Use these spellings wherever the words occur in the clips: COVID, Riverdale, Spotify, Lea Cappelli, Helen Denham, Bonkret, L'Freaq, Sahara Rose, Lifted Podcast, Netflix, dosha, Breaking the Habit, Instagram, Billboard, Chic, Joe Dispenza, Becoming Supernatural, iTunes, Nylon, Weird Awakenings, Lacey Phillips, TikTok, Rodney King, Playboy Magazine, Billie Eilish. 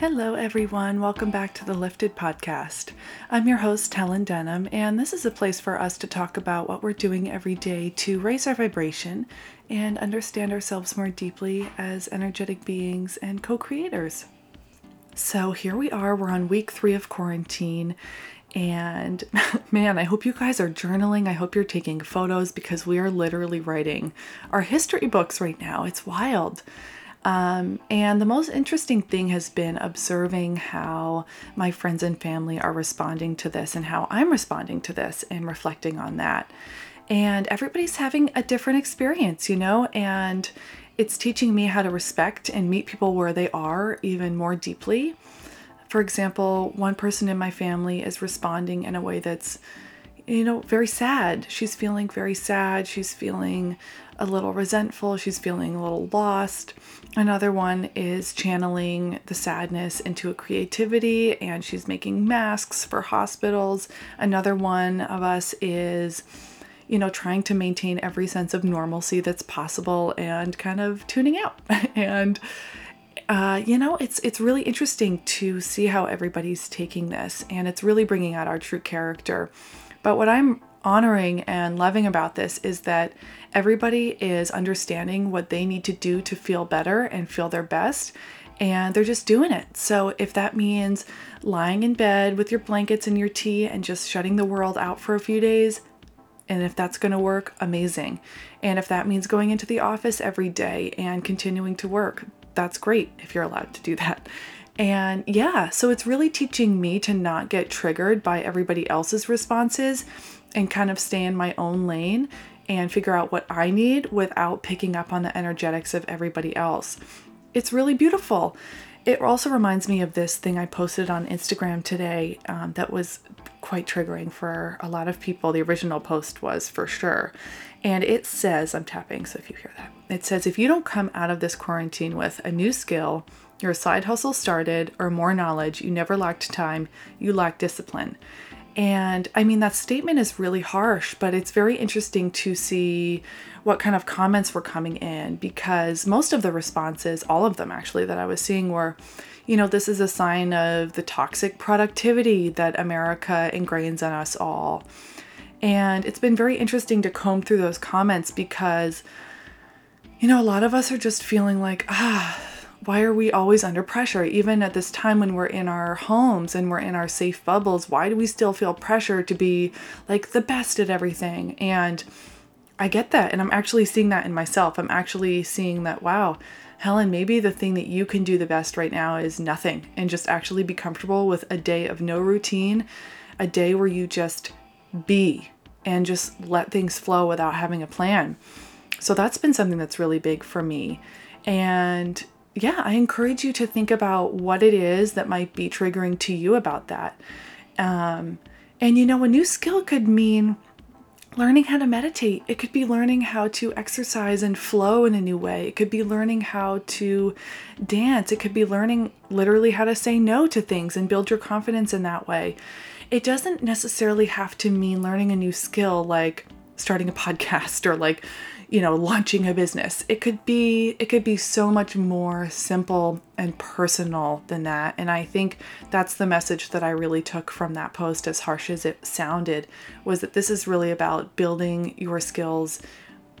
Hello everyone, welcome back to the Lifted Podcast. I'm your host Helen Denham, and this is a place for us to talk about what we're doing every day to raise our vibration and understand ourselves more deeply as energetic beings and co-creators. So here we are, we're on week 3 of quarantine, and man, I hope you guys are journaling, I hope you're taking photos, because we are literally writing our history books right now. It's wild. And the most interesting thing has been observing how my friends and family are responding to this and how I'm responding to this and reflecting on that. And everybody's having a different experience, you know, and it's teaching me how to respect and meet people where they are even more deeply. For example, one person in my family is responding in a way that's, you know, very sad. She's feeling very sad. She's feeling a little resentful. She's feeling a little lost. Another one is channeling the sadness into a creativity, and she's making masks for hospitals. Another one of us is, you know, trying to maintain every sense of normalcy that's possible and kind of tuning out. And, you know, it's really interesting to see how everybody's taking this, and it's really bringing out our true character. But what I'm honoring and loving about this is that everybody is understanding what they need to do to feel better and feel their best, and they're just doing it. So if that means lying in bed with your blankets and your tea and just shutting the world out for a few days, and if that's going to work, amazing. And if that means going into the office every day and continuing to work, that's great if you're allowed to do that. And yeah, so it's really teaching me to not get triggered by everybody else's responses and kind of stay in my own lane and figure out what I need without picking up on the energetics of everybody else. It's really beautiful. It also reminds me of this thing I posted on Instagram today that was quite triggering for a lot of people. The original post was, for sure. And it says, I'm tapping, so if you hear that, it says, if you don't come out of this quarantine with a new skill, your side hustle started, or more knowledge, you never lacked time, you lacked discipline. And I mean, that statement is really harsh, but it's very interesting to see what kind of comments were coming in, because most of the responses, all of them actually, that I was seeing were, you know, this is a sign of the toxic productivity that America ingrains in us all. And it's been very interesting to comb through those comments because, you know, a lot of us are just feeling like, why are we always under pressure? Even at this time when we're in our homes and we're in our safe bubbles, why do we still feel pressure to be like the best at everything? And I get that. And I'm actually seeing that in myself. I'm actually seeing that, wow, Helen, maybe the thing that you can do the best right now is nothing, and just actually be comfortable with a day of no routine, a day where you just be and just let things flow without having a plan. So that's been something that's really big for me. And yeah, I encourage you to think about what it is that might be triggering to you about that. And you know, a new skill could mean learning how to meditate. It could be learning how to exercise and flow in a new way. It could be learning how to dance. It could be learning literally how to say no to things and build your confidence in that way. It doesn't necessarily have to mean learning a new skill like starting a podcast or like, you know, launching a business. It could be so much more simple and personal than that. And I think that's the message that I really took from that post, as harsh as it sounded, was that this is really about building your skills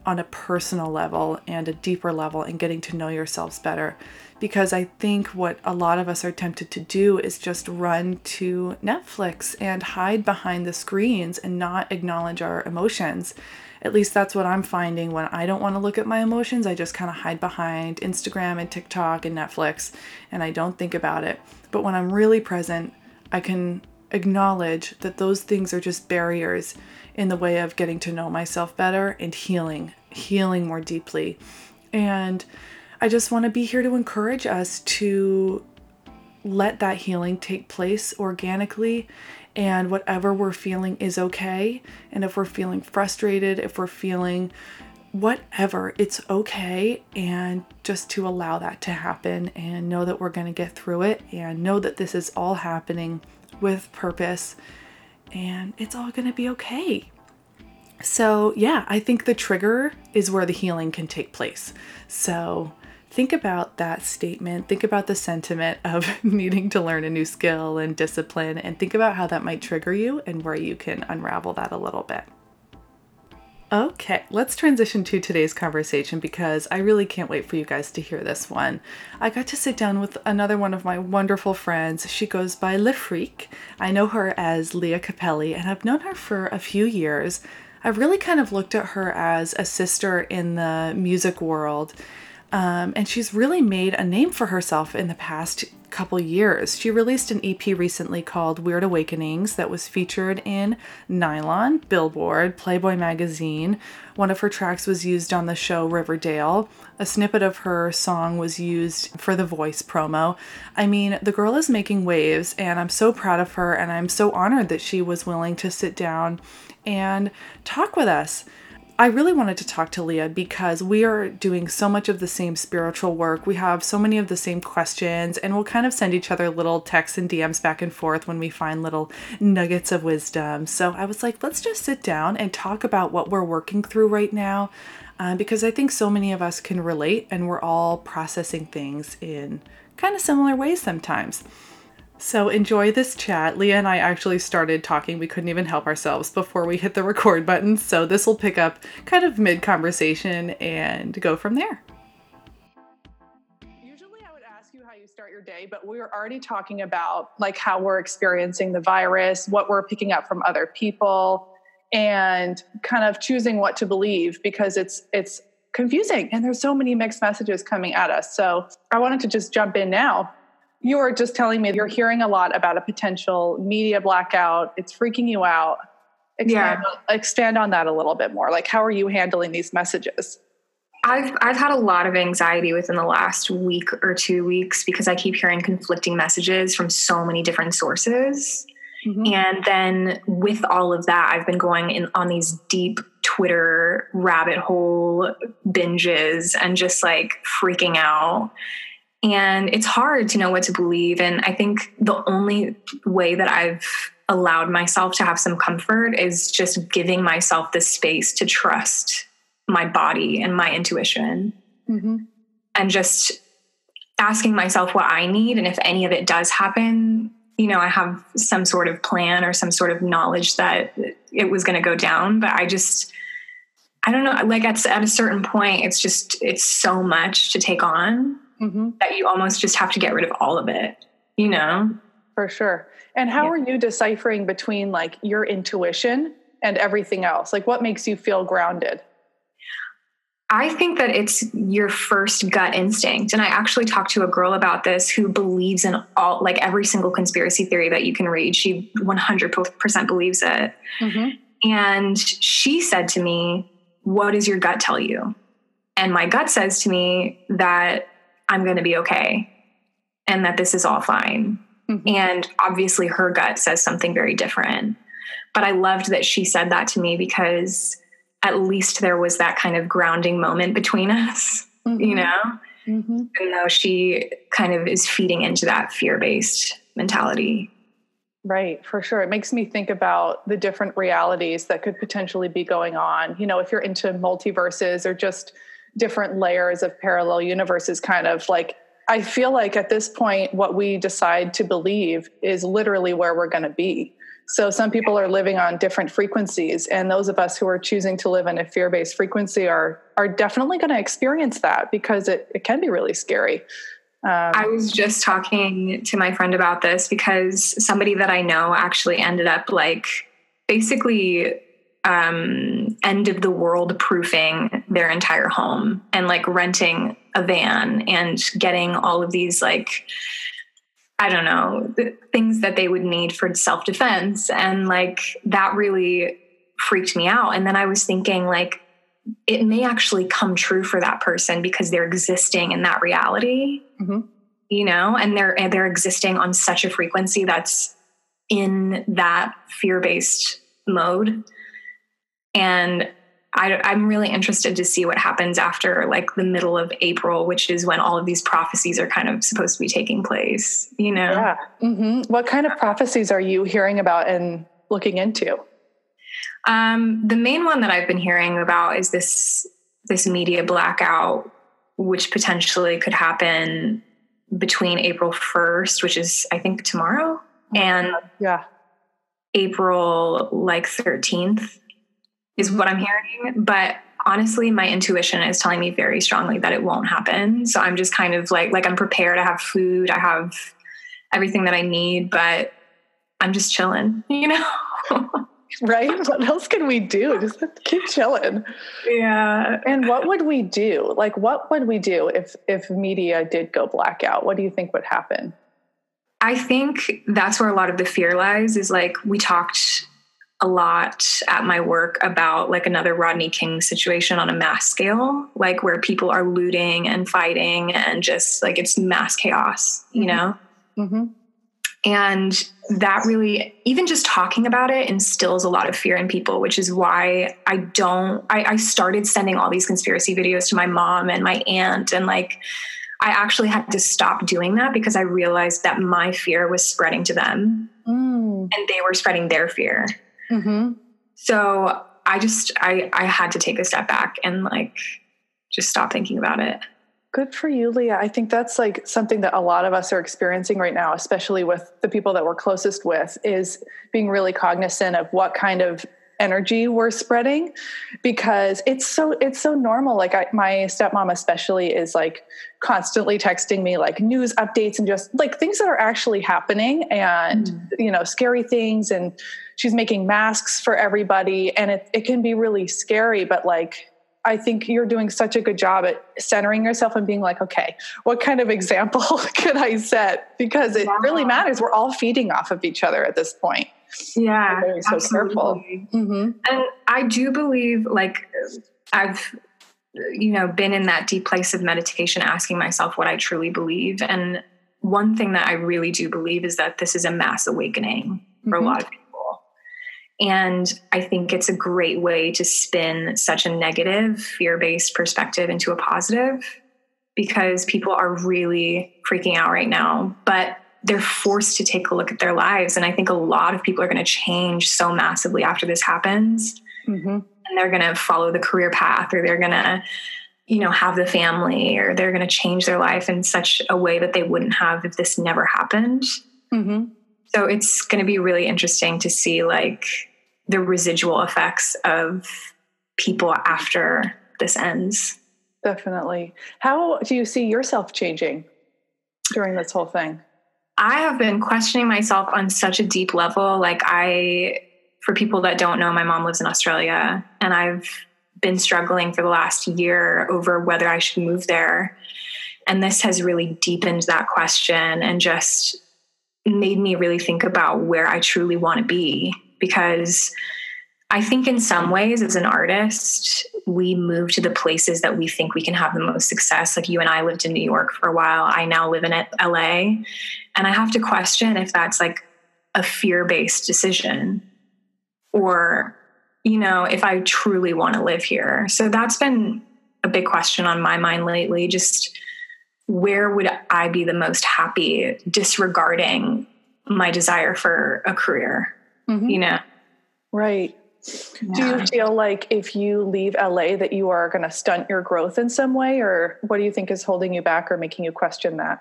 on a personal level and a deeper level and getting to know yourselves better. Because I think what a lot of us are tempted to do is just run to Netflix and hide behind the screens and not acknowledge our emotions. At least that's what I'm finding when I don't want to look at my emotions. I just kind of hide behind Instagram and TikTok and Netflix, and I don't think about it. But when I'm really present, I can acknowledge that those things are just barriers in the way of getting to know myself better and healing more deeply. And I just want to be here to encourage us to let that healing take place organically, and whatever we're feeling is okay. And if we're feeling frustrated, if we're feeling whatever, it's okay. And just to allow that to happen and know that we're going to get through it, and know that this is all happening with purpose and it's all going to be okay. So yeah, I think the trigger is where the healing can take place. So Think about that statement. Think about the sentiment of needing to learn a new skill and discipline, and think about how that might trigger you and where you can unravel that a little bit. Okay, let's transition to today's conversation because I really can't wait for you guys to hear this one. I got to sit down with another one of my wonderful friends. She goes by L'Freaq. I know her as Lea Cappelli, and I've known her for a few years. I've really kind of looked at her as a sister in the music world, and she's really made a name for herself in the past couple years. She released an EP recently called Weird Awakenings that was featured in Nylon, Billboard, Playboy Magazine. One of her tracks was used on the show Riverdale. A snippet of her song was used for the Voice promo. I mean, the girl is making waves, and I'm so proud of her, and I'm so honored that she was willing to sit down and talk with us. I really wanted to talk to Lea because we are doing so much of the same spiritual work. We have so many of the same questions, and we'll kind of send each other little texts and DMs back and forth when we find little nuggets of wisdom. So I was like, let's just sit down and talk about what we're working through right now, because I think so many of us can relate, and we're all processing things in kind of similar ways sometimes. So enjoy this chat. Lea and I actually started talking. We couldn't even help ourselves before we hit the record button. So this will pick up kind of mid-conversation and go from there. Usually I would ask you how you start your day, but we were already talking about like how we're experiencing the virus, what we're picking up from other people, and kind of choosing what to believe because it's confusing and there's so many mixed messages coming at us. So I wanted to just jump in now. You were just telling me you're hearing a lot about a potential media blackout. It's freaking you out. Expand on that a little bit more. Like, how are you handling these messages? I've had a lot of anxiety within the last week or 2 weeks because I keep hearing conflicting messages from so many different sources. Mm-hmm. And then with all of that, I've been going in on these deep Twitter rabbit hole binges and just like freaking out. And it's hard to know what to believe. And I think the only way that I've allowed myself to have some comfort is just giving myself the space to trust my body and my intuition. Mm-hmm. And just asking myself what I need. And if any of it does happen, you know, I have some sort of plan or some sort of knowledge that it was going to go down. But I don't know, like at a certain point, it's so much to take on. Mm-hmm. That you almost just have to get rid of all of it, you know? For sure. And how are you deciphering between like your intuition and everything else? Like what makes you feel grounded? I think that it's your first gut instinct. And I actually talked to a girl about this who believes in all, like every single conspiracy theory that you can read. She 100% believes it. Mm-hmm. And she said to me, what does your gut tell you? And my gut says to me that I'm going to be okay and that this is all fine. Mm-hmm. And obviously her gut says something very different, but I loved that she said that to me because at least there was that kind of grounding moment between us, mm-hmm. you know, mm-hmm. even though she kind of is feeding into that fear-based mentality. Right. For sure. It makes me think about the different realities that could potentially be going on. You know, if you're into multiverses or just different layers of parallel universes, kind of like, I feel like at this point, what we decide to believe is literally where we're going to be. So some people are living on different frequencies, and those of us who are choosing to live in a fear-based frequency are definitely going to experience that because it can be really scary. I was just talking to my friend about this because somebody that I know actually ended up like basically end of the world proofing their entire home and like renting a van and getting all of these, like, I don't know, things that they would need for self-defense. And like, that really freaked me out. And then I was thinking like, it may actually come true for that person because they're existing in that reality, mm-hmm. you know, and they're existing on such a frequency that's in that fear-based mode. And I'm really interested to see what happens after like the middle of April, which is when all of these prophecies are kind of supposed to be taking place, you know? Yeah. Mm-hmm. What kind of prophecies are you hearing about and looking into? The main one that I've been hearing about is this media blackout which potentially could happen between April 1st, which is, I think, tomorrow, and April, like, 13th is what I'm hearing. But honestly, my intuition is telling me very strongly that it won't happen. So I'm just kind of like I'm prepared. I have food. I have everything that I need, but I'm just chilling, you know? Right? What else can we do? Just keep chilling. Yeah. And what would we do? Like, what would we do if media did go blackout? What do you think would happen? I think that's where a lot of the fear lies, is like, we talked a lot at my work about like another Rodney King situation on a mass scale, like where people are looting and fighting and just like, it's mass chaos, you know? Mm-hmm. And that really, even just talking about it, instills a lot of fear in people, which is why I started sending all these conspiracy videos to my mom and my aunt. And like, I actually had to stop doing that because I realized that my fear was spreading to them and they were spreading their fear. Mm-hmm. So I had to take a step back and like, just stop thinking about it. Good for you, Lea. I think that's like something that a lot of us are experiencing right now, especially with the people that we're closest with, is being really cognizant of what kind of energy we're spreading, because it's so normal. Like my stepmom especially is like constantly texting me like news updates and just like things that are actually happening and, you know, scary things. And she's making masks for everybody. And it can be really scary, but like, I think you're doing such a good job at centering yourself and being like, okay, what kind of example could I set? Because it really matters. We're all feeding off of each other at this point. Yeah. We're so careful. Mm-hmm. And I do believe, like, I've, you know, been in that deep place of meditation, asking myself what I truly believe. And one thing that I really do believe is that this is a mass awakening for a lot of people. And I think it's a great way to spin such a negative, fear-based perspective into a positive, because people are really freaking out right now, but they're forced to take a look at their lives. And I think a lot of people are going to change so massively after this happens. Mm-hmm. And they're going to follow the career path, or they're going to, you know, have the family, or they're going to change their life in such a way that they wouldn't have if this never happened. Mm-hmm. So it's going to be really interesting to see like the residual effects of people after this ends. Definitely. How do you see yourself changing during this whole thing? I have been questioning myself on such a deep level. Like for people that don't know, my mom lives in Australia, and I've been struggling for the last year over whether I should move there. And this has really deepened that question and just made me really think about where I truly want to be, because I think in some ways as an artist, we move to the places that we think we can have the most success. Like you and I lived in New York for a while. I now live in LA, and I have to question if that's like a fear-based decision or, you know, if I truly want to live here. So that's been a big question on my mind lately. Just where would I be the most happy, disregarding my desire for a career, you know? Right. Yeah. Do you feel like if you leave LA that you are going to stunt your growth in some way, or what do you think is holding you back or making you question that?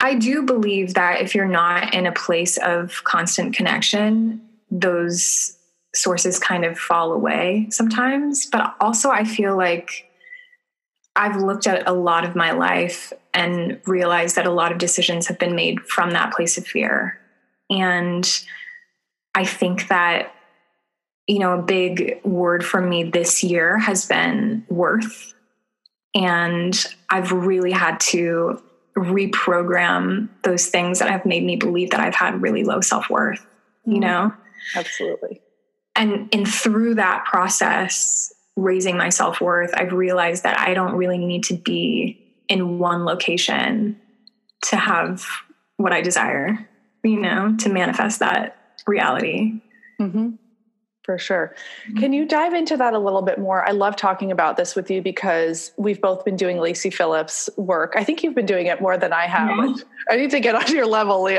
I do believe that if you're not in a place of constant connection, those sources kind of fall away sometimes. But also I feel like I've looked at a lot of my life and realized that a lot of decisions have been made from that place of fear. And I think that, you know, a big word for me this year has been worth. And I've really had to reprogram those things that have made me believe that I've had really low self-worth, you know? Absolutely. And through that process, raising my self-worth, I've realized that I don't really need to be in one location to have what I desire, you know, to manifest that reality. Mm-hmm. For sure. Mm-hmm. Can you dive into that a little bit more? I love talking about this with you because we've both been doing Lacey Phillips' work. I think you've been doing it more than I have. Yeah. I need to get on your level, Lea.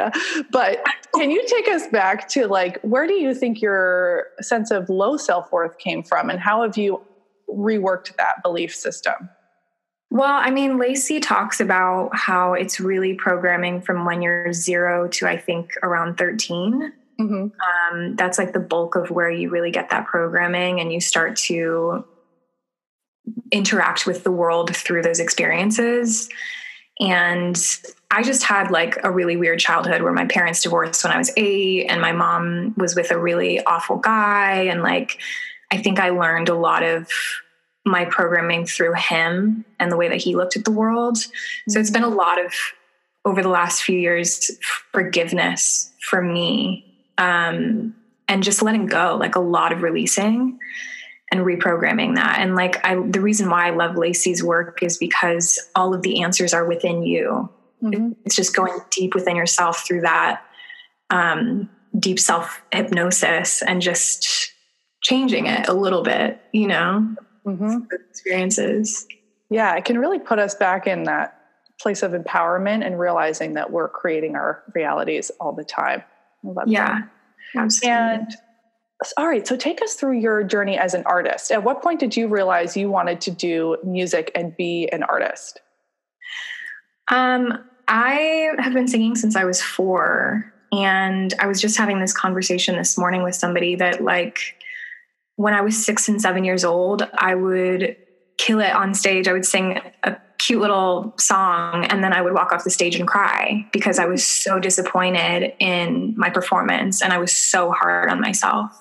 But can you take us back to like, where do you think your sense of low self-worth came from, and how have you reworked that belief system? Well, I mean, Lacey talks about how it's really programming from when you're 0 to I think around 13. Mm-hmm. That's like the bulk of where you really get that programming and you start to interact with the world through those experiences. And I just had like a really weird childhood where my parents divorced when I was 8 and my mom was with a really awful guy. And like, I think I learned a lot of my programming through him and the way that he looked at the world. Mm-hmm. So it's been a lot of, over the last few years, forgiveness for me. And just letting go, like a lot of releasing and reprogramming that. And like, the reason why I love Lacey's work is because all of the answers are within you. Mm-hmm. It's just going deep within yourself through that, deep self hypnosis and just changing it a little bit, you know, mm-hmm. experiences. Yeah. It can really put us back in that place of empowerment and realizing that we're creating our realities all the time. I love that. Absolutely. And all right, so take us through your journey as an artist. At what point did you realize you wanted to do music and be an artist? I have been singing since I was 4, and I was just having this conversation this morning with somebody that like when I was 6 and 7 years old, I would kill it on stage. I would sing a cute little song and then I would walk off the stage and cry because I was so disappointed in my performance and I was so hard on myself.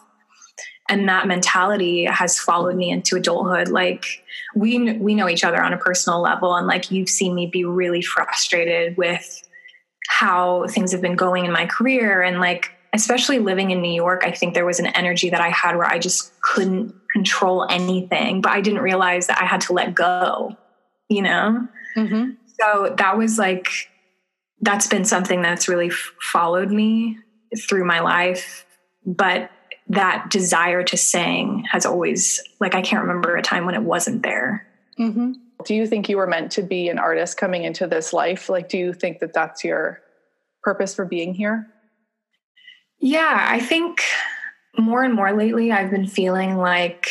And that mentality has followed me into adulthood. Like we know each other on a personal level, and like you've seen me be really frustrated with how things have been going in my career. And like, especially living in New York, I think there was an energy that I had where I just couldn't control anything, but I didn't realize that I had to let go, you know? Mm-hmm. So that was like, that's been something that's really followed me through my life. But that desire to sing has always, like, I can't remember a time when it wasn't there. Mm-hmm. Do you think you were meant to be an artist coming into this life? Like, do you think that that's your purpose for being here? Yeah, I think more and more lately, I've been feeling like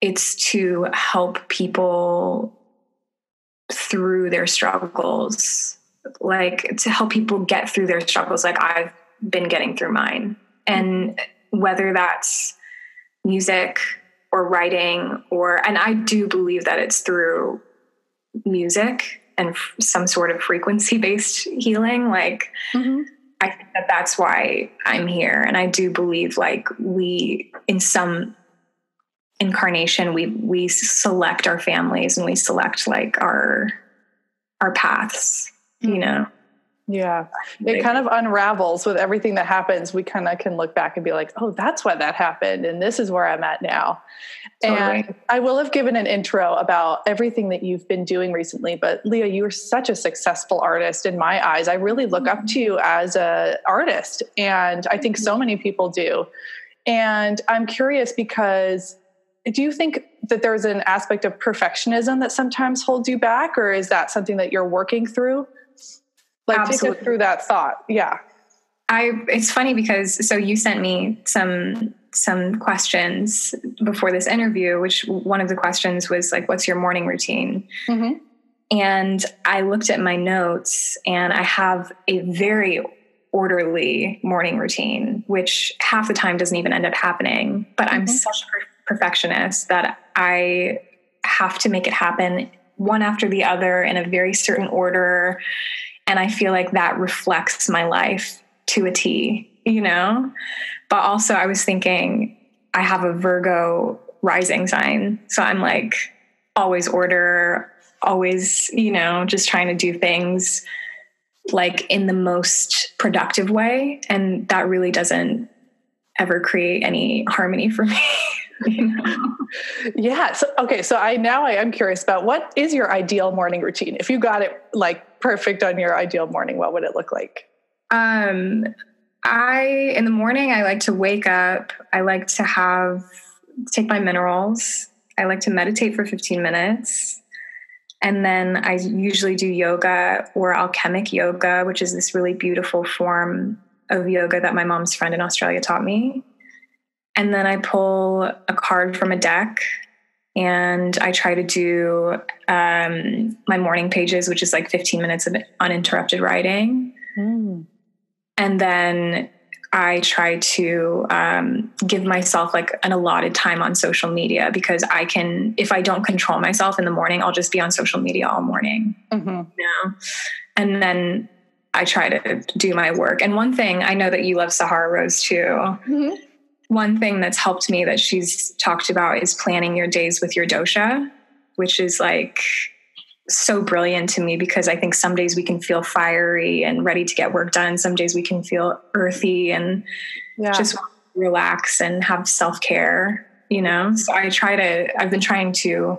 it's to help people through their struggles, like to help people get through their struggles. Like I've been getting through mine, and whether that's music or writing or, and I do believe that it's through music and some sort of frequency-based healing. Like, mm-hmm. I think that that's why I'm here. And I do believe like we, in some incarnation, we select our families and we select like our paths, you know? Yeah. It kind of unravels with everything that happens. We kind of can look back and be like, oh, that's why that happened. And this is where I'm at now. Totally. And I will have given an intro about everything that you've been doing recently, but Lea, you are such a successful artist in my eyes. I really look up to you as an artist. And I think so many people do. And I'm curious because do you think that there's an aspect of perfectionism that sometimes holds you back, or is that something that you're working through? Like, absolutely. Take us through that thought. Yeah. It's funny because, so you sent me some questions before this interview, which one of the questions was like, what's your morning routine? Mm-hmm. And I looked at my notes and I have a very orderly morning routine, which half the time doesn't even end up happening, but mm-hmm. I'm such a perfectionist that I have to make it happen one after the other in a very certain order. And I feel like that reflects my life to a T, you know? But also I was thinking I have a Virgo rising sign. So I'm like always order, always, you know, just trying to do things like in the most productive way. And that really doesn't ever create any harmony for me. You know? Yeah. So, okay. So I am curious about what is your ideal morning routine? If you got it like perfect on your ideal morning, what would it look like? In the morning, I like to wake up. I like to take my minerals. I like to meditate for 15 minutes. And then I usually do yoga or alchemic yoga, which is this really beautiful form of yoga that my mom's friend in Australia taught me. And then I pull a card from a deck And I try to do my morning pages, which is like 15 minutes of uninterrupted writing. Mm. And then I try to give myself like an allotted time on social media, because I can, if I don't control myself in the morning, I'll just be on social media all morning. Mm-hmm. You know? And then I try to do my work. And one thing, I know that you love Sahara Rose too. Mm-hmm. One thing that's helped me that she's talked about is planning your days with your dosha, which is like so brilliant to me, because I think some days we can feel fiery and ready to get work done. Some days we can feel earthy and just relax and have self-care, you know? So I've been trying to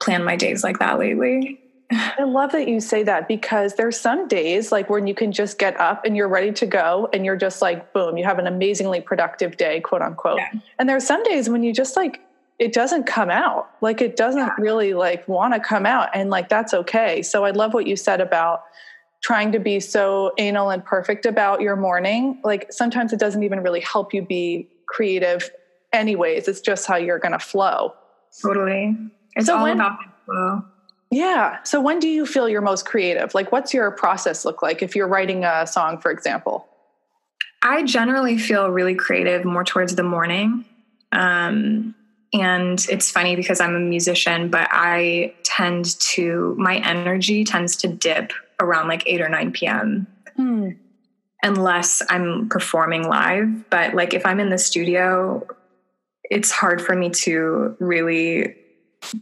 plan my days like that lately. I love that you say that, because there's some days like when you can just get up and you're ready to go and you're just like, boom, you have an amazingly productive day, quote unquote. Yeah. And there's some days when you just like, it doesn't come out. Like it doesn't really like want to come out, and like, that's okay. So I love what you said about trying to be so anal and perfect about your morning. Like sometimes it doesn't even really help you be creative anyways. It's just how you're going to flow. Totally. It's all about the flow. Yeah. So when do you feel you're most creative? Like what's your process look like if you're writing a song, for example? I generally feel really creative more towards the morning. And it's funny because I'm a musician, but my energy tends to dip around like 8 or 9 p.m. Unless I'm performing live. But like if I'm in the studio, it's hard for me to really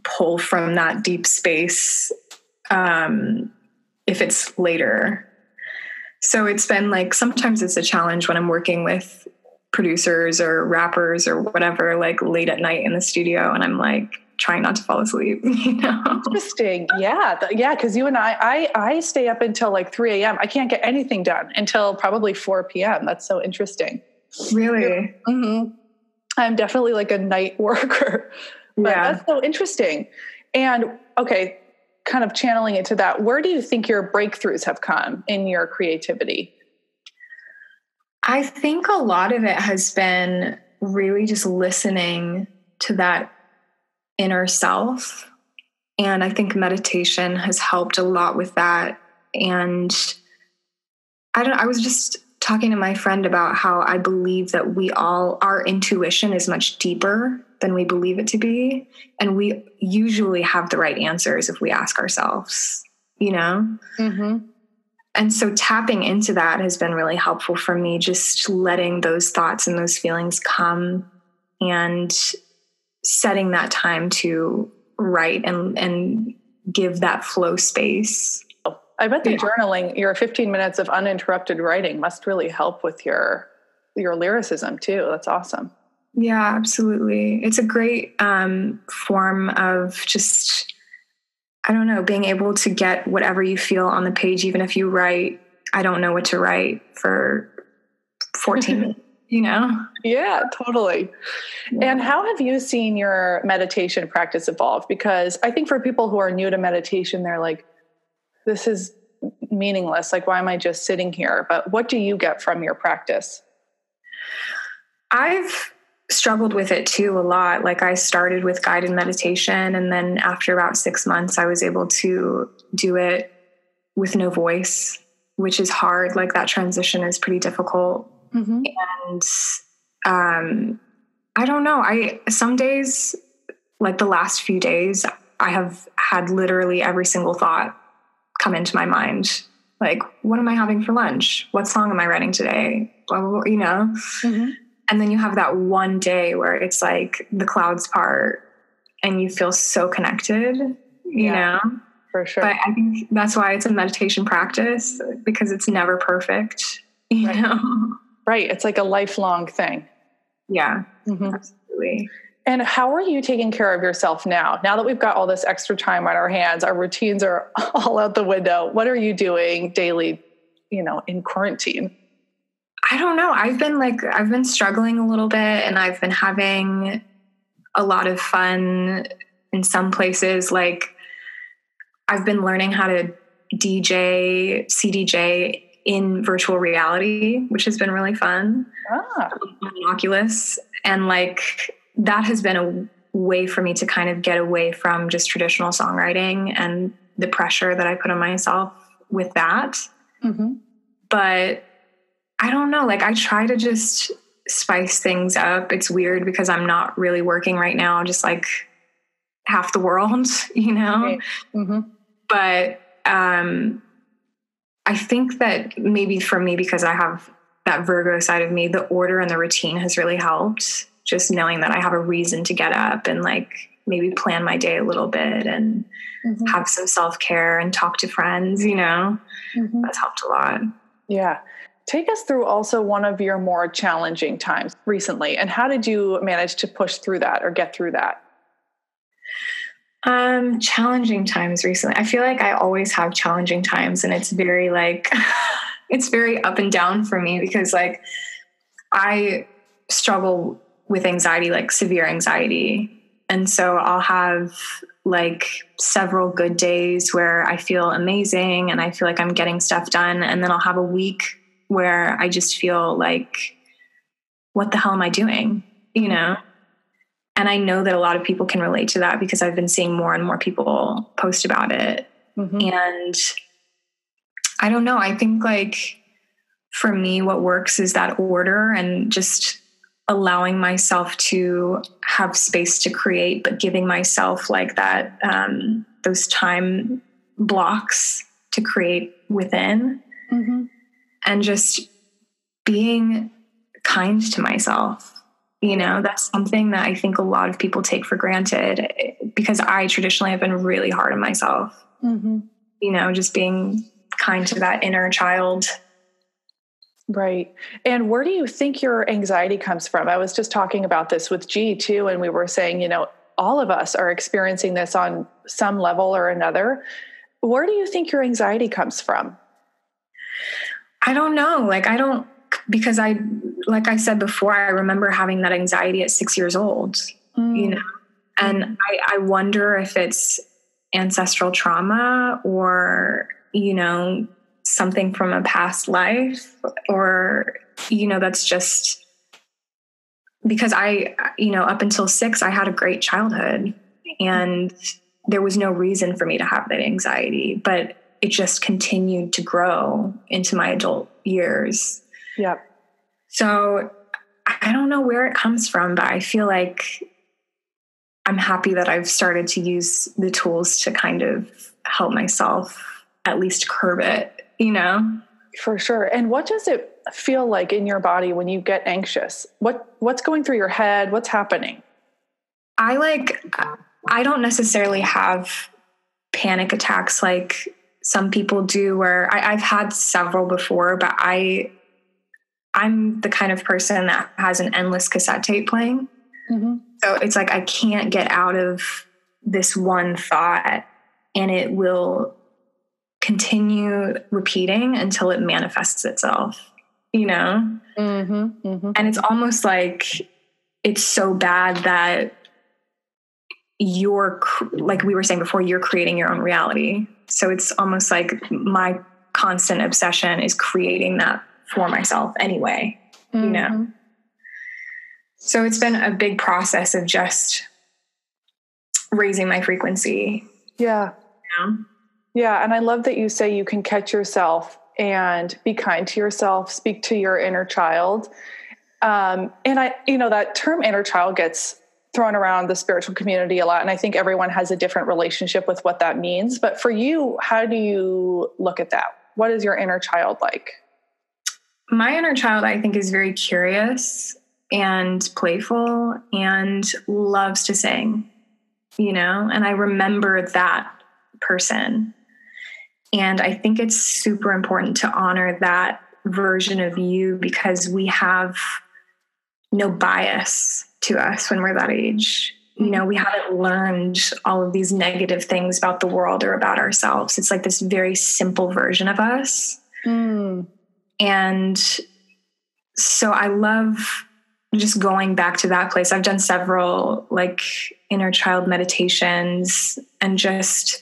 pull from that deep space if it's later. So it's been like, sometimes it's a challenge when I'm working with producers or rappers or whatever, like late at night in the studio, and I'm like trying not to fall asleep, you know? Interesting. Yeah. Yeah. Cause you and I stay up until like 3 a.m. I can't get anything done until probably 4 p.m. That's so interesting. Really? Mm-hmm. I'm definitely like a night worker. But that's so interesting. And okay, kind of channeling into that, where do you think your breakthroughs have come in your creativity? I think a lot of it has been really just listening to that inner self. And I think meditation has helped a lot with that. And I was just talking to my friend about how I believe that our intuition is much deeper than we believe it to be. And we usually have the right answers if we ask ourselves, you know? Mm-hmm. And so tapping into that has been really helpful for me, just letting those thoughts and those feelings come and setting that time to write and give that flow space. I bet the journaling, your 15 minutes of uninterrupted writing must really help with your lyricism too. That's awesome. Yeah, absolutely. It's a great form of just, I don't know, being able to get whatever you feel on the page, even if you write, I don't know what to write for 14 minutes, you know? Yeah, totally. Yeah. And how have you seen your meditation practice evolve? Because I think for people who are new to meditation, they're like, this is meaningless. Like, why am I just sitting here? But what do you get from your practice? I've struggled with it too a lot. Like I started with guided meditation, and then after about 6 months, I was able to do it with no voice, which is hard. Like that transition is pretty difficult. Mm-hmm. And I don't know. Some days, like the last few days, I have had literally every single thought come into my mind. Like, what am I having for lunch? What song am I writing today? Blah, blah, blah, you know? Mm-hmm. And then you have that one day where it's like the clouds part and you feel so connected, you know? For sure. But I think that's why it's a meditation practice, because it's never perfect, you know? Right. It's like a lifelong thing. Yeah, mm-hmm. Absolutely. And how are you taking care of yourself now? Now that we've got all this extra time on our hands, our routines are all out the window. What are you doing daily, you know, in quarantine? I don't know. I've been struggling a little bit, and I've been having a lot of fun in some places. Like I've been learning how to CDJ in virtual reality, which has been really fun. On Oculus. And like that has been a way for me to kind of get away from just traditional songwriting and the pressure that I put on myself with that. Mm-hmm. But I don't know, like I try to just spice things up. It's weird because I'm not really working right now, just like half the world, you know? Right. Mm-hmm. But I think that maybe for me, because I have that Virgo side of me, the order and the routine has really helped. Just knowing that I have a reason to get up and like maybe plan my day a little bit and mm-hmm. have some self-care and talk to friends, you know, mm-hmm. that's helped a lot. Yeah. Take us through also one of your more challenging times recently, and how did you manage to push through that or get through that? Challenging times recently. I feel like I always have challenging times, and it's very like, it's very up and down for me because like I struggle with anxiety, like severe anxiety. And so I'll have like several good days where I feel amazing and I feel like I'm getting stuff done. And then I'll have a week where I just feel like, what the hell am I doing? You know? And I know that a lot of people can relate to that because I've been seeing more and more people post about it. Mm-hmm. And I don't know. I think like for me, what works is that order and just allowing myself to have space to create, but giving myself like that, those time blocks to create within, mm-hmm. and just being kind to myself. You know, that's something that I think a lot of people take for granted because I traditionally have been really hard on myself, mm-hmm. you know, just being kind to that inner child. Right. And where do you think your anxiety comes from? I was just talking about this with G too, and we were saying, you know, all of us are experiencing this on some level or another. Where do you think your anxiety comes from? I don't know. Like, I don't, because I, like I said before, I remember having that anxiety at 6 years old, you know, and I wonder if it's ancestral trauma or, you know, something from a past life, or, you know, that's just because I, you know, up until 6, I had a great childhood and there was no reason for me to have that anxiety, but it just continued to grow into my adult years. Yep. So I don't know where it comes from, but I feel like I'm happy that I've started to use the tools to kind of help myself at least curb it. You know, for sure. And what does it feel like in your body when you get anxious? What's going through your head? What's happening? I don't necessarily have panic attacks like some people do, where I've had several before, but I'm the kind of person that has an endless cassette tape playing. Mm-hmm. So it's like, I can't get out of this one thought, and it will continue repeating until it manifests itself, you know? Mm-hmm, mm-hmm. And it's almost like it's so bad that you're, like we were saying before, you're creating your own reality. So it's almost like my constant obsession is creating that for myself anyway, mm-hmm. you know? So it's been a big process of just raising my frequency. Yeah. You know? Yeah. And I love that you say you can catch yourself and be kind to yourself, speak to your inner child. And I, you know, that term inner child gets thrown around the spiritual community a lot. And I think everyone has a different relationship with what that means. But for you, how do you look at that? What is your inner child like? My inner child, I think, is very curious and playful and loves to sing, you know, and I remember that person. And I think it's super important to honor that version of you, because we have no bias to us when we're that age. You know, we haven't learned all of these negative things about the world or about ourselves. It's like this very simple version of us. Mm. And so I love just going back to that place. I've done several like inner child meditations and just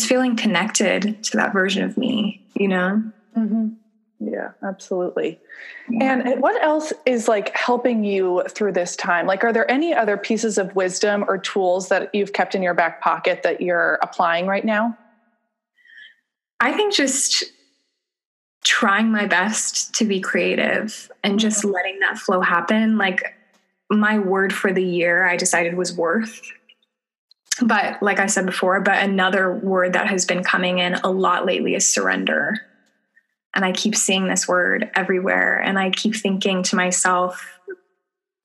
feeling connected to that version of me, you know? Mm-hmm. Yeah, absolutely. Yeah. And what else is like helping you through this time? Like, are there any other pieces of wisdom or tools that you've kept in your back pocket that you're applying right now? I think just trying my best to be creative and just letting that flow happen. Like, my word for the year I decided was worth. But like I said before, but another word that has been coming in a lot lately is surrender. And I keep seeing this word everywhere. And I keep thinking to myself,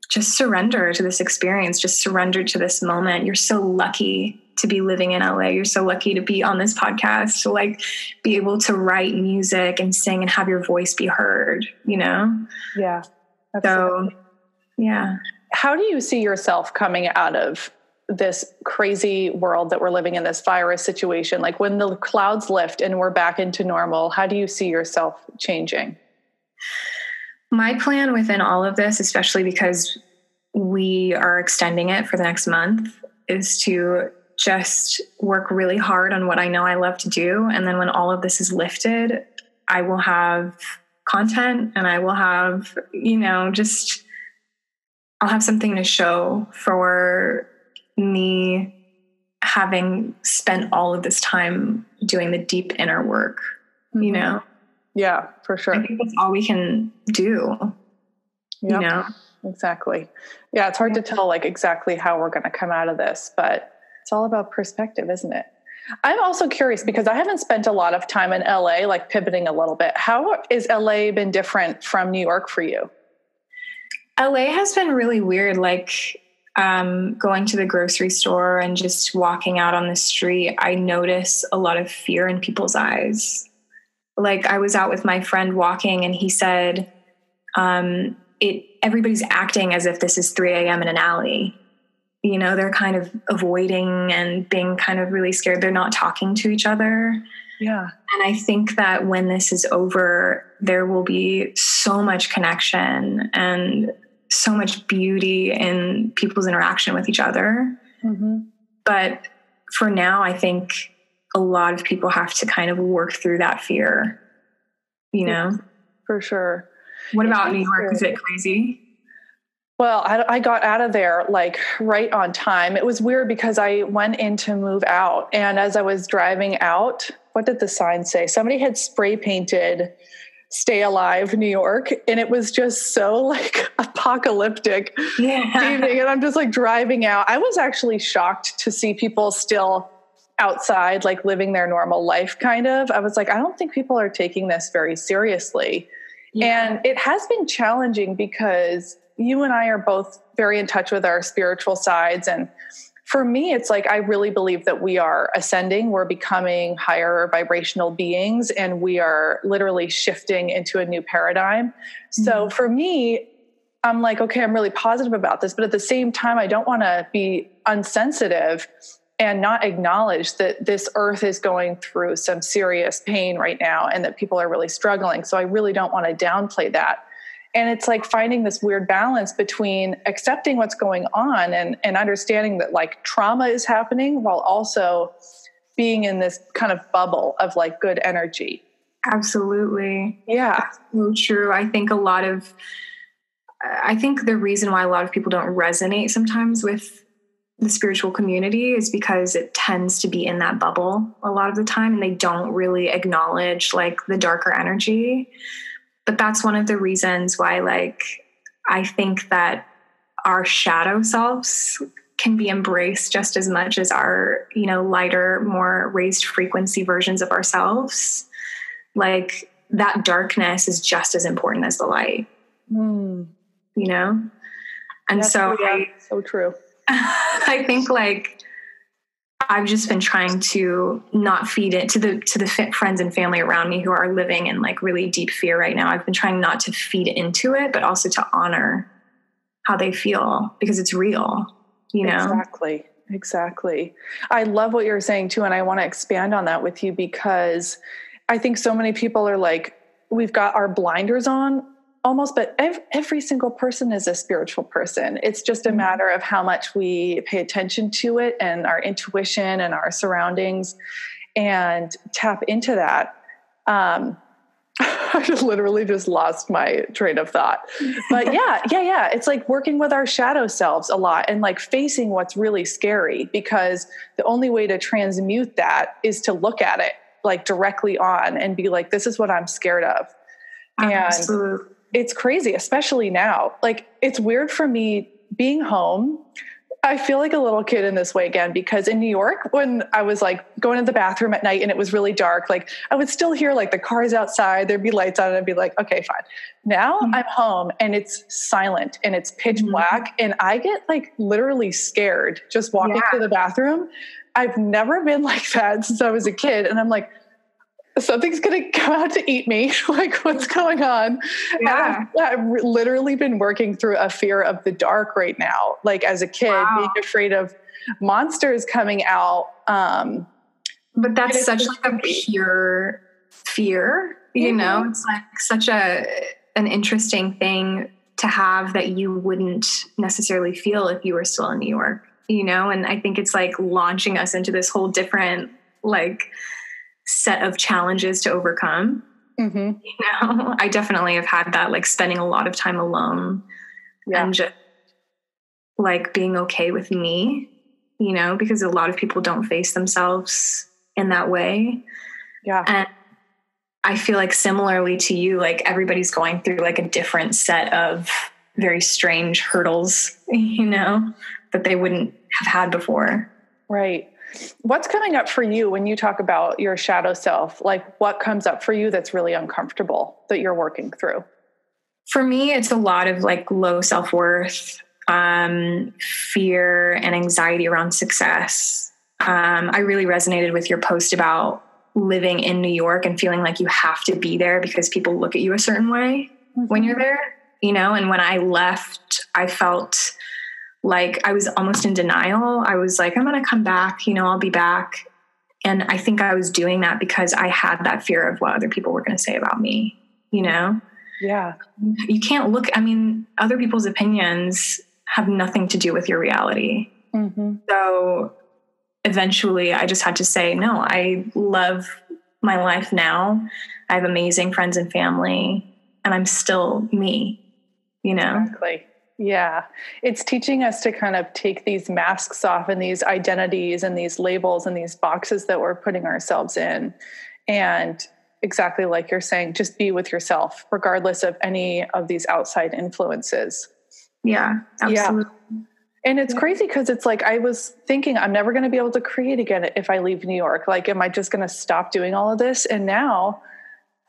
just surrender to this experience. Just surrender to this moment. You're so lucky to be living in LA. You're so lucky to be on this podcast, to like be able to write music and sing and have your voice be heard, you know? Yeah. Absolutely. So, yeah. How do you see yourself coming out of this crazy world that we're living in, this virus situation? Like, when the clouds lift and we're back into normal, how do you see yourself changing? My plan within all of this, especially because we are extending it for the next month, is to just work really hard on what I know I love to do. And then when all of this is lifted, I will have content and I will have, you know, just, I'll have something to show for me having spent all of this time doing the deep inner work, you know? Yeah, for sure. I think that's all we can do, you know? Exactly. Yeah. It's hard to tell like exactly how we're going to come out of this, but it's all about perspective, isn't it? I'm also curious because I haven't spent a lot of time in LA, like pivoting a little bit. How is LA been different from New York for you? LA has been really weird. Like, going to the grocery store and just walking out on the street, I notice a lot of fear in people's eyes. Like, I was out with my friend walking and he said, everybody's acting as if this is 3 a.m. in an alley. You know, they're kind of avoiding and being kind of really scared. They're not talking to each other. Yeah. And I think that when this is over, there will be so much connection and so much beauty in people's interaction with each other. Mm-hmm. But for now, I think a lot of people have to kind of work through that fear, you know? For sure. What about New York? Is it crazy? Well, I got out of there like right on time. It was weird because I went in to move out. And as I was driving out, what did the sign say? Somebody had spray painted "Stay Alive, New York." And it was just so like apocalyptic evening. And I'm just like driving out. I was actually shocked to see people still outside, like living their normal life kind of. I was like, I don't think people are taking this very seriously. Yeah. And it has been challenging because you and I are both very in touch with our spiritual sides. And for me, it's like, I really believe that we are ascending, we're becoming higher vibrational beings, and we are literally shifting into a new paradigm. Mm-hmm. So for me, I'm like, okay, I'm really positive about this, but at the same time, I don't want to be unsensitive and not acknowledge that this earth is going through some serious pain right now and that people are really struggling. So I really don't want to downplay that. And it's like finding this weird balance between accepting what's going on and understanding that like trauma is happening while also being in this kind of bubble of like good energy. Absolutely. Yeah. That's so true. I think the reason why a lot of people don't resonate sometimes with the spiritual community is because it tends to be in that bubble a lot of the time. And they don't really acknowledge like the darker energy. But that's one of the reasons why, like, I think that our shadow selves can be embraced just as much as our, you know, lighter, more raised frequency versions of ourselves. Like, that darkness is just as important as the light, you know? And that's so true. I think, like, I've just been trying to not feed it to the friends and family around me who are living in like really deep fear right now. I've been trying not to feed into it, but also to honor how they feel because it's real, you know? Exactly. I love what you're saying too. And I want to expand on that with you because I think so many people are like, we've got our blinders on almost, but every single person is a spiritual person. It's just a matter of how much we pay attention to it and our intuition and our surroundings and tap into that. I just literally just lost my train of thought. But yeah. It's like working with our shadow selves a lot and like facing what's really scary, because the only way to transmute that is to look at it like directly on and be like, this is what I'm scared of. Absolutely. And it's crazy, especially now. Like, it's weird for me being home. I feel like a little kid in this way again, because in New York, when I was like going to the bathroom at night and it was really dark, like I would still hear like the cars outside, there'd be lights on, and I'd be like, okay, fine. Now I'm home and it's silent and it's pitch black, and I get like literally scared just walking to the bathroom. I've never been like that since I was a kid. And I'm like, something's going to come out to eat me. Like, what's going on? Yeah. I've literally been working through a fear of the dark right now. Like, as a kid, being afraid of monsters coming out. But that's such like a pure fear, you know, it's like such an interesting thing to have that you wouldn't necessarily feel if you were still in New York, you know? And I think it's like launching us into this whole different, like, set of challenges to overcome. You know, I definitely have had that, like spending a lot of time alone and just like being okay with me, you know, because a lot of people don't face themselves in that way. Yeah. And I feel like similarly to you, like everybody's going through like a different set of very strange hurdles, you know, that they wouldn't have had before. Right. What's coming up for you when you talk about your shadow self? Like, what comes up for you that's really uncomfortable that you're working through? For me, it's a lot of like low self-worth, fear and anxiety around success. I really resonated with your post about living in New York and feeling like you have to be there because people look at you a certain way when you're there, you know? And when I left, I felt like I was almost in denial. I was like, I'm going to come back, you know, I'll be back. And I think I was doing that because I had that fear of what other people were going to say about me, you know? Yeah. You can't look, I mean, other people's opinions have nothing to do with your reality. So eventually I just had to say, no, I love my life now. I have amazing friends and family and I'm still me, you know? Exactly. Yeah. It's teaching us to kind of take these masks off and these identities and these labels and these boxes that we're putting ourselves in. And exactly like you're saying, just be with yourself, regardless of any of these outside influences. Yeah, absolutely. Yeah. And it's crazy because it's like, I was thinking I'm never going to be able to create again if I leave New York. Like, am I just going to stop doing all of this? And now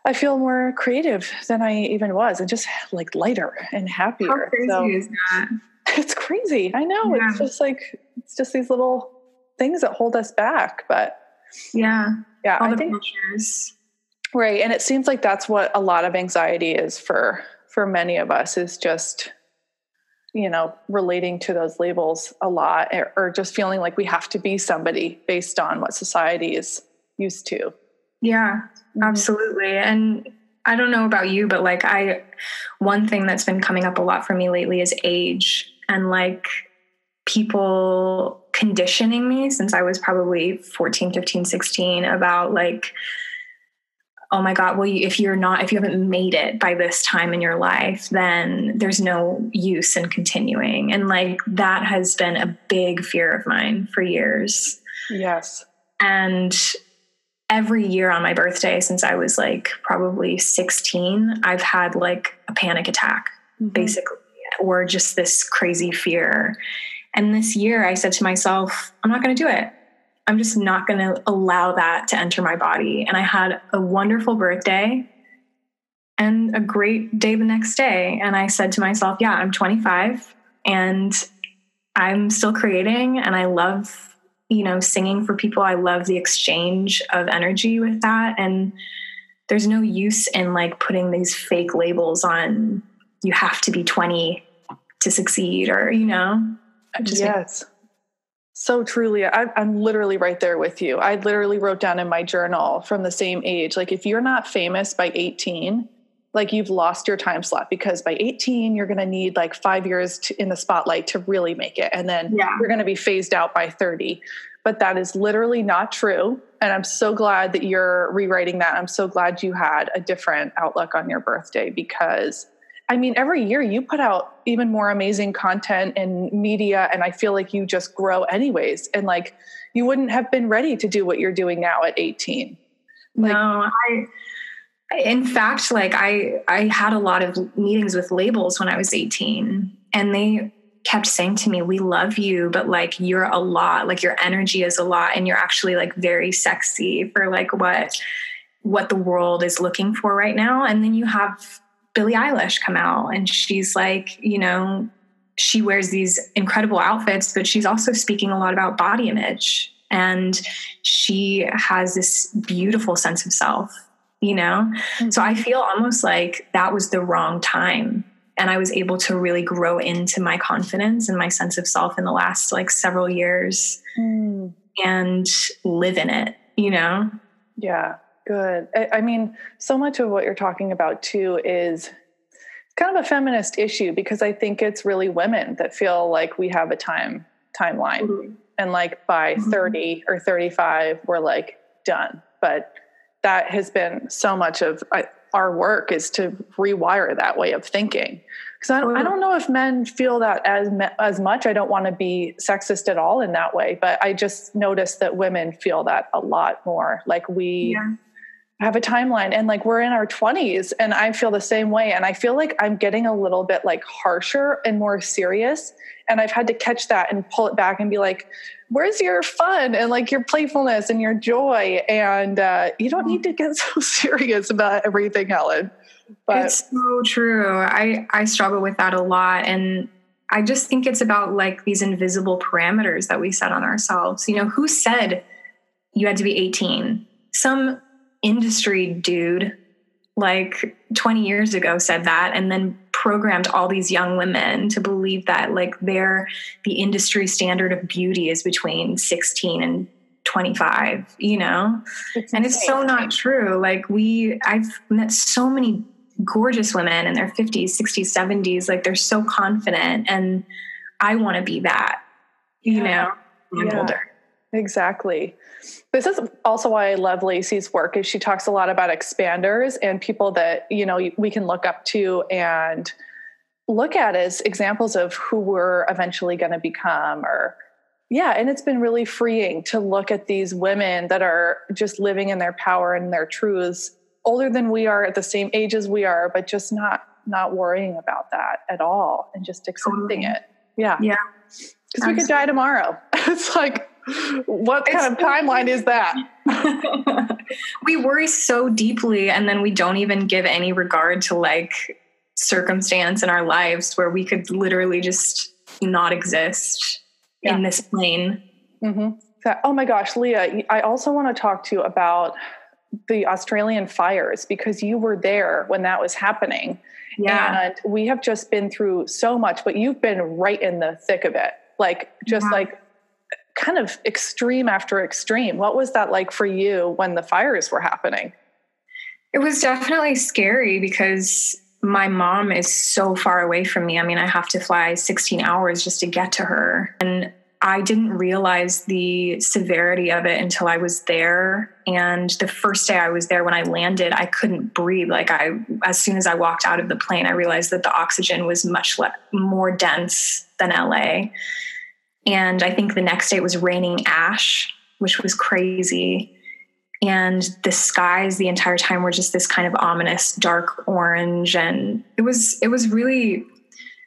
I feel more creative than I even was, and just like lighter and happier. How crazy is that? It's crazy. I know. Yeah. It's just like, it's just these little things that hold us back, but yeah, all I think pictures. Right. And it seems like that's what a lot of anxiety is for many of us, is just, you know, relating to those labels a lot, or just feeling like we have to be somebody based on what society is used to. Yeah, absolutely. And I don't know about you, but like one thing that's been coming up a lot for me lately is age, and like people conditioning me since I was probably 14, 15, 16 about like, oh my God, well, if you haven't made it by this time in your life, then there's no use in continuing. And like, that has been a big fear of mine for years. Yes. And every year on my birthday since I was like probably 16, I've had like a panic attack, basically, or just this crazy fear. And this year I said to myself, I'm not going to do it. I'm just not going to allow that to enter my body. And I had a wonderful birthday and a great day the next day. And I said to myself, yeah, I'm 25 and I'm still creating, and I love, you know, singing for people. I love the exchange of energy with that. And there's no use in like putting these fake labels on, you have to be 20 to succeed, or, you know, just so truly, I'm literally right there with you. I literally wrote down in my journal from the same age, like, if you're not famous by 18, like you've lost your time slot, because by 18, you're going to need like 5 years in the spotlight to really make it. And then you're going to be phased out by 30. but that is literally not true. And I'm so glad that you're rewriting that. I'm so glad you had a different outlook on your birthday, because I mean, every year you put out even more amazing content and media, and I feel like you just grow anyways. And like, you wouldn't have been ready to do what you're doing now at 18. Like, no, I had a lot of meetings with labels when I was 18, and they kept saying to me, we love you, but like, you're a lot, like your energy is a lot. And you're actually like very sexy for like what the world is looking for right now. And then you have Billie Eilish come out, and she's like, you know, she wears these incredible outfits, but she's also speaking a lot about body image, and she has this beautiful sense of self, you know? Mm-hmm. So I feel almost like that was the wrong time. And I was able to really grow into my confidence and my sense of self in the last like several years and live in it, you know? Yeah. Good. I mean, so much of what you're talking about too is kind of a feminist issue, because I think it's really women that feel like we have a timeline and like by 30 or 35, we're like done. But that has been so much of our work, is to rewire that way of thinking. Because I don't know if men feel that as much. I don't want to be sexist at all in that way, but I just noticed that women feel that a lot more. Like we have a timeline, and like we're in our 20s, and I feel the same way. And I feel like I'm getting a little bit like harsher and more serious, and I've had to catch that and pull it back and be like, where's your fun and like your playfulness and your joy? And you don't need to get so serious about everything, Helen. But it's so true. I struggle with that a lot, and I just think it's about like these invisible parameters that we set on ourselves. You know, who said you had to be 18? Some industry dude like 20 years ago said that, and then programmed all these young women to believe that like the industry standard of beauty is between 16 and 25, you know? And it's so not true. Like I've met so many gorgeous women in their 50s, 60s, 70s. Like they're so confident, and I want to be that, you know, when I'm older. Exactly. This is also why I love Lacey's work, is she talks a lot about expanders and people that, you know, we can look up to and look at as examples of who we're eventually going to become. And it's been really freeing to look at these women that are just living in their power and their truths, older than we are, at the same age as we are, but just not worrying about that at all, and just accepting it. Yeah. Yeah. Because we could die tomorrow. It's like, what kind of timeline is that? We worry so deeply, and then we don't even give any regard to like circumstance in our lives where we could literally just not exist in this plane. Mm-hmm. Oh my gosh, Lea, I also want to talk to you about the Australian fires, because you were there when that was happening. Yeah. And we have just been through so much, but you've been right in the thick of it. Like just like kind of extreme after extreme. What was that like for you when the fires were happening? It was definitely scary, because my mom is so far away from me. I mean, I have to fly 16 hours just to get to her. And I didn't realize the severity of it until I was there. And the first day I was there, when I landed, I couldn't breathe. Like as soon as I walked out of the plane, I realized that the oxygen was much more dense than LA. And I think the next day it was raining ash, which was crazy. And the skies the entire time were just this kind of ominous dark orange. And it was really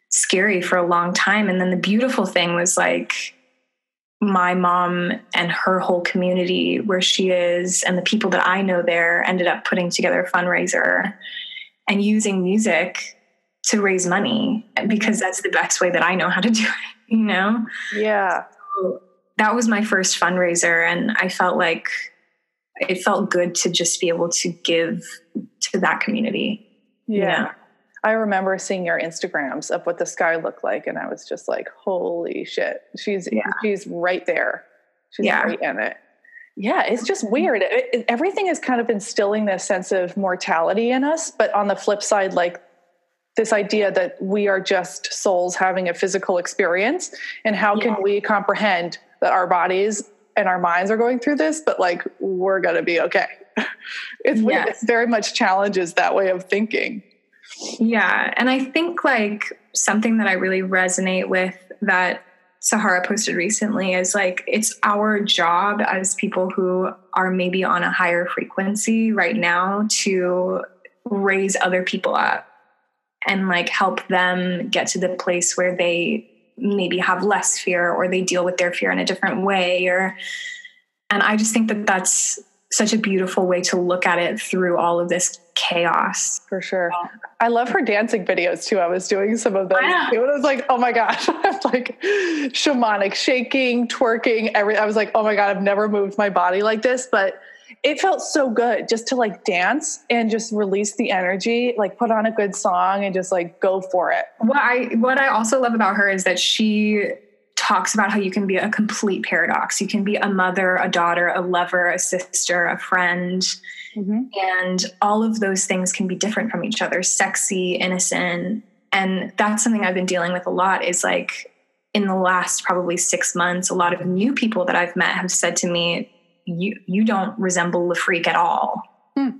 scary for a long time. And then the beautiful thing was like my mom and her whole community where she is, and the people that I know there, ended up putting together a fundraiser and using music to raise money, because that's the best way that I know how to do it. You know? Yeah. So that was my first fundraiser, and I felt like it felt good to just be able to give to that community. Yeah. You know? I remember seeing your Instagrams of what the sky looked like, and I was just like, holy shit. She's right there. She's right in it. Yeah. It's just weird. Everything is kind of instilling this sense of mortality in us, but on the flip side, like, this idea that we are just souls having a physical experience, and how can we comprehend that our bodies and our minds are going through this, but like, we're going to be okay. It's weird. Yes. It's very much challenges that way of thinking. Yeah. And I think like something that I really resonate with that Sahara posted recently is like, it's our job as people who are maybe on a higher frequency right now to raise other people up and like help them get to the place where they maybe have less fear or they deal with their fear in a different way. And I just think that that's such a beautiful way to look at it through all of this chaos. For sure. I love her dancing videos too. I was doing some of those. Yeah. It was like, oh my gosh, I'm like shamanic shaking, twerking, everything. I was like, oh my God, I've never moved my body like this, but it felt so good just to like dance and just release the energy, like put on a good song and just like go for it. What I also love about her is that she talks about how you can be a complete paradox. You can be a mother, a daughter, a lover, a sister, a friend. Mm-hmm. And all of those things can be different from each other, sexy, innocent. And that's something I've been dealing with a lot is like in the last probably 6 months, a lot of new people that I've met have said to me, you don't resemble L'Freaq at all,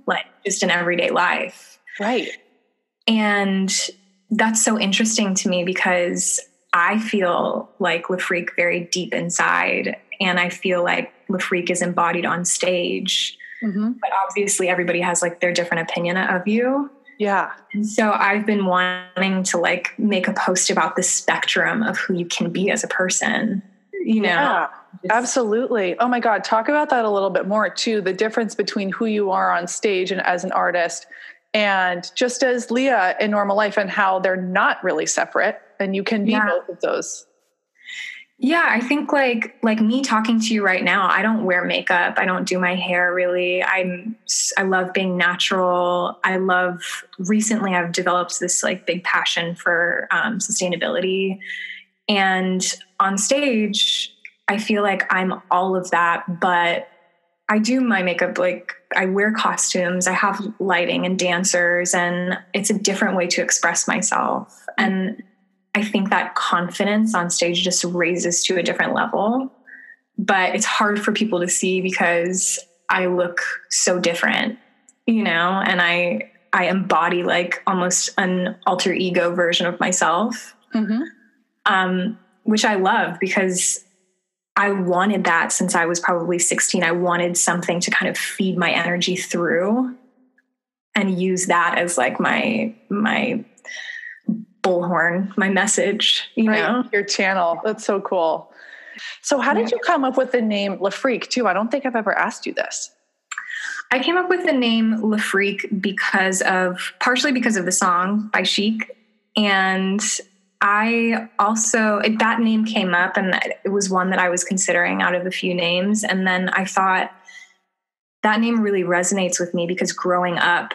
like just in everyday life. Right. And that's so interesting to me because I feel like L'Freaq very deep inside. And I feel like L'Freaq is embodied on stage. Mm-hmm. But obviously everybody has like their different opinion of you. Yeah. And so I've been wanting to like make a post about the spectrum of who you can be as a person, you know? Yeah. Absolutely. Oh my God. Talk about that a little bit more too. The difference between who you are on stage and as an artist and just as Lea in normal life and how they're not really separate and you can be both of those. Yeah. I think like me talking to you right now, I don't wear makeup. I don't do my hair really. I love being natural. Recently I've developed this like big passion for sustainability, and on stage, I feel like I'm all of that, but I do my makeup, like I wear costumes, I have lighting and dancers, and it's a different way to express myself. And I think that confidence on stage just raises to a different level, but it's hard for people to see because I look so different, you know, and I embody like almost an alter ego version of myself, which I love because I wanted that since I was probably 16. I wanted something to kind of feed my energy through and use that as like my bullhorn, my message, you know? Your channel. That's so cool. So how did you come up with the name L'Freaq too? I don't think I've ever asked you this. I came up with the name L'Freaq partially because of the song by Chic, and I also, that name came up and it was one that I was considering out of a few names. And then I thought that name really resonates with me because growing up,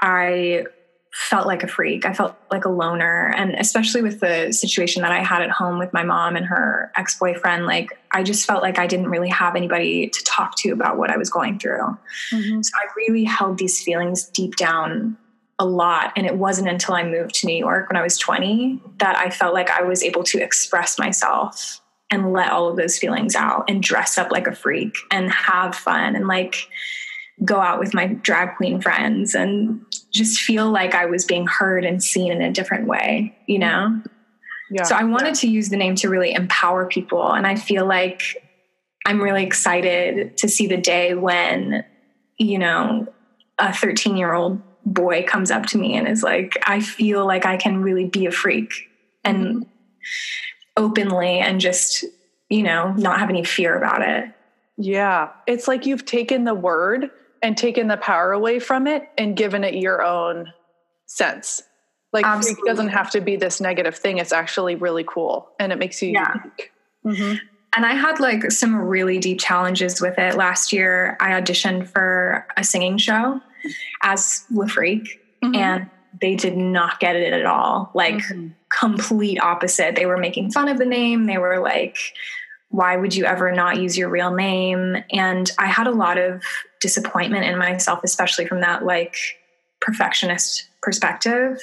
I felt like a freak. I felt like a loner. And especially with the situation that I had at home with my mom and her ex-boyfriend, like I just felt like I didn't really have anybody to talk to about what I was going through. Mm-hmm. So I really held these feelings deep down a lot. And it wasn't until I moved to New York when I was 20 that I felt like I was able to express myself and let all of those feelings out and dress up like a freak and have fun and like go out with my drag queen friends and just feel like I was being heard and seen in a different way, you know? Yeah. So I wanted to use the name to really empower people. And I feel like I'm really excited to see the day when, you know, a 13-year-old boy comes up to me and is like, I feel like I can really be a freak and openly and just, you know, not have any fear about it. Yeah. It's like you've taken the word and taken the power away from it and given it your own sense. Like freak doesn't have to be this negative thing. It's actually really cool. And it makes you unique. Mm-hmm. And I had like some really deep challenges with it. Last year, I auditioned for a singing show as L'Freaq, and they did not get it at all. Like complete opposite. They were making fun of the name. They were like, why would you ever not use your real name? And I had a lot of disappointment in myself, especially from that like perfectionist perspective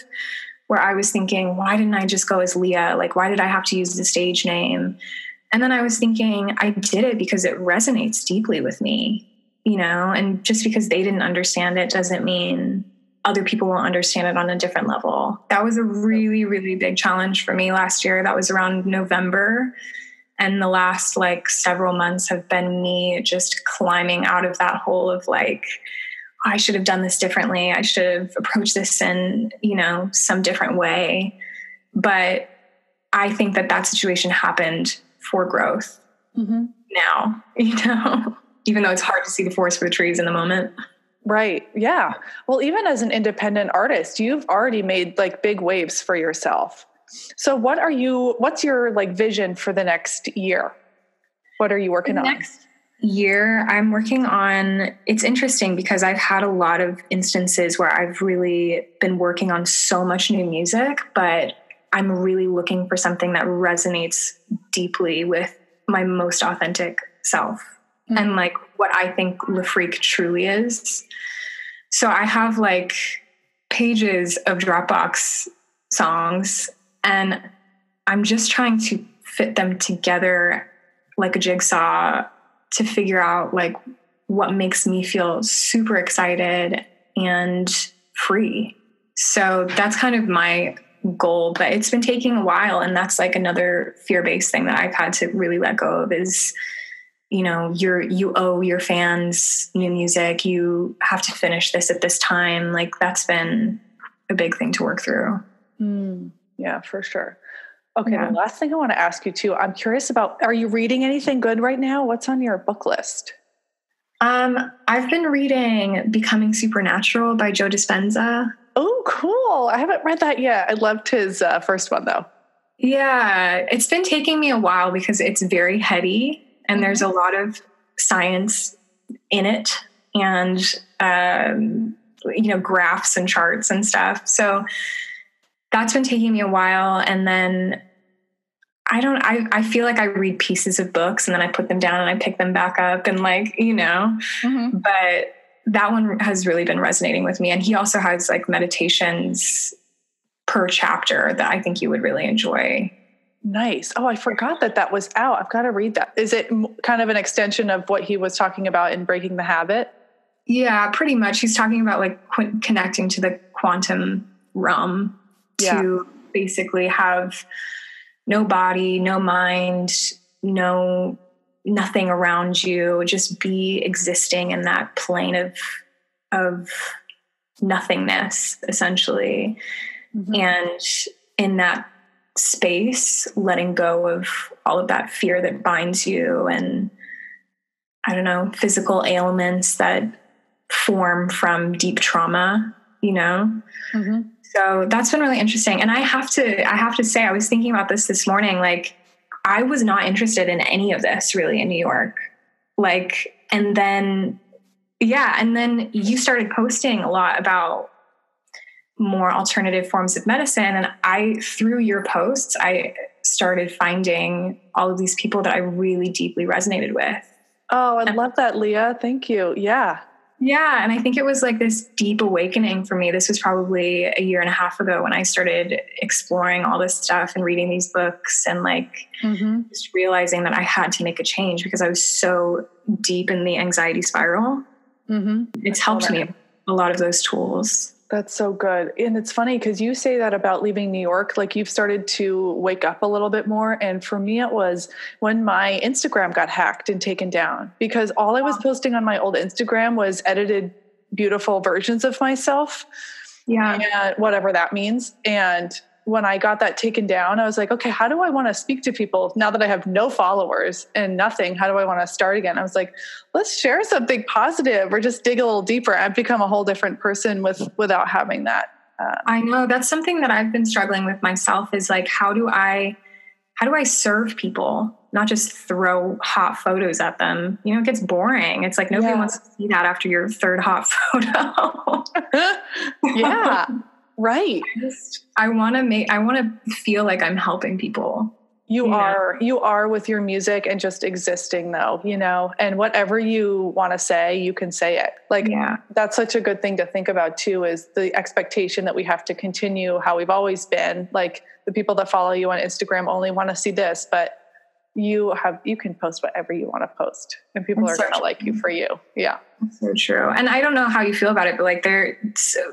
where I was thinking, why didn't I just go as Lea? Like, why did I have to use the stage name? And then I was thinking, I did it because it resonates deeply with me, you know, and just because they didn't understand it doesn't mean other people will understand it on a different level. That was a really, really big challenge for me last year. That was around November. And the last like several months have been me just climbing out of that hole of like, oh, I should have done this differently. I should have approached this in, you know, some different way. But I think that that situation happened for growth now, you know, even though it's hard to see the forest for the trees in the moment. Right. Yeah. Well, even as an independent artist, you've already made like big waves for yourself. So what's your like vision for the next year? What are you working on? Next year, I'm working on, it's interesting because I've had a lot of instances where I've really been working on so much new music, but I'm really looking for something that resonates deeply with my most authentic self and like what I think L'Freaq truly is. So I have like pages of Dropbox songs and I'm just trying to fit them together like a jigsaw to figure out like what makes me feel super excited and free. So that's kind of my goal, but it's been taking a while. And that's like another fear-based thing that I've had to really let go of is, you know, you owe your fans new music. You have to finish this at this time. Like that's been a big thing to work through. Yeah, for sure. Okay. Yeah. The last thing I want to ask you too, I'm curious about, are you reading anything good right now? What's on your book list? I've been reading Becoming Supernatural by Joe Dispenza. Oh, cool. I haven't read that yet. I loved his first one though. Yeah. It's been taking me a while because it's very heady and there's a lot of science in it and, you know, graphs and charts and stuff. So that's been taking me a while. And then I feel like I read pieces of books and then I put them down and I pick them back up and like, you know, but that one has really been resonating with me. And he also has like meditations per chapter that I think you would really enjoy. Nice. Oh, I forgot that was out. I've got to read that. Is it kind of an extension of what he was talking about in Breaking the Habit? Yeah, pretty much. He's talking about like connecting to the quantum realm to basically have no body, no mind, nothing around you, just be existing in that plane of nothingness, essentially. And in that space, letting go of all of that fear that binds you and, I don't know, physical ailments that form from deep trauma, you know? So that's been really interesting. And I have to say, I was thinking about this morning, like I was not interested in any of this really in New York. Like, and then you started posting a lot about more alternative forms of medicine. And through your posts, I started finding all of these people that I really deeply resonated with. Oh, I love that, Leah. Thank you. Yeah. Yeah. And I think it was like this deep awakening for me. This was probably a year and a half ago when I started exploring all this stuff and reading these books and like just realizing that I had to make a change because I was so deep in the anxiety spiral. It's helped me a lot of those tools. That's so good. And it's funny because you say that about leaving New York, like you've started to wake up a little bit more. And for me, it was when my Instagram got hacked and taken down because all I was posting on my old Instagram was edited, beautiful versions of myself. Yeah. And whatever that means. And when I got that taken down, I was like, okay, how do I want to speak to people now that I have no followers and nothing? How do I want to start again? I was like, let's share something positive or just dig a little deeper. I've become a whole different person without having that. I know that's something that I've been struggling with myself is like, how do I serve people? Not just throw hot photos at them. You know, it gets boring. It's like, nobody wants to see that after your third hot photo. Yeah. Right. I want to feel like I'm helping people. You are with your music and just existing though, you know, and whatever you want to say, you can say it. Like, that's such a good thing to think about too, is the expectation that we have to continue how we've always been. Like the people that follow you on Instagram only want to see this, but you can post whatever you want to post and people are going to like you for you. Yeah. That's so true. And I don't know how you feel about it, but like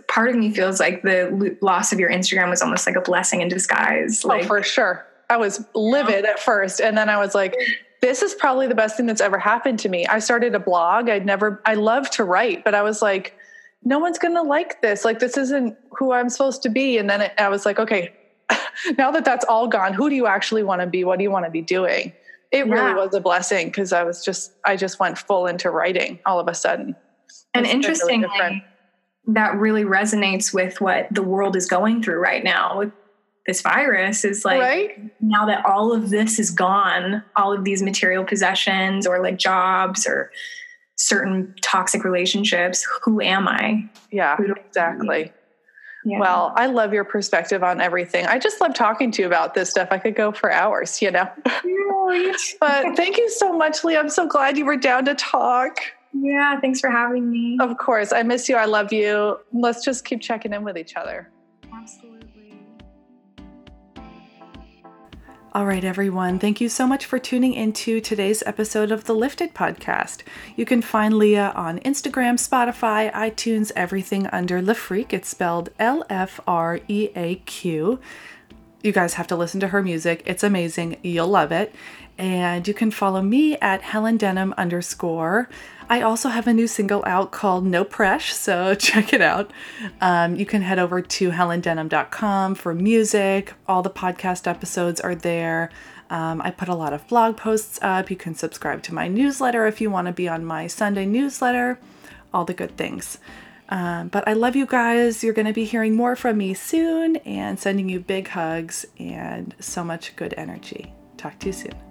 part of me feels like the loss of your Instagram was almost like a blessing in disguise. Like, oh, for sure. I was livid at first. And then I was like, this is probably the best thing that's ever happened to me. I started a blog. I love to write, but I was like, no one's going to like this. Like, this isn't who I'm supposed to be. And then I was like, okay, now that that's all gone, who do you actually want to be? What do you want to be doing? It really was a blessing. Cause I just went full into writing all of a sudden. And interestingly, really that really resonates with what the world is going through right now with this virus is like, Now that all of this is gone, all of these material possessions or like jobs or certain toxic relationships, who am I? Yeah, exactly. Yeah. Well, I love your perspective on everything. I just love talking to you about this stuff. I could go for hours, you know. But thank you so much, Lea. I'm so glad you were down to talk. Yeah, thanks for having me. Of course. I miss you. I love you. Let's just keep checking in with each other. Absolutely. All right, everyone. Thank you so much for tuning into today's episode of the Lifted Podcast. You can find Lea on Instagram, Spotify, iTunes, everything under L'Freaq. It's spelled L-F-R-E-A-Q. You guys have to listen to her music. It's amazing. You'll love it. And you can follow me at HelenDenham_. I also have a new single out called No Presh, so check it out. You can head over to HelenDenham.com for music. All the podcast episodes are there. I put a lot of blog posts up. You can subscribe to my newsletter if you want to be on my Sunday newsletter. All the good things. But I love you guys. You're going to be hearing more from me soon and sending you big hugs and so much good energy. Talk to you soon.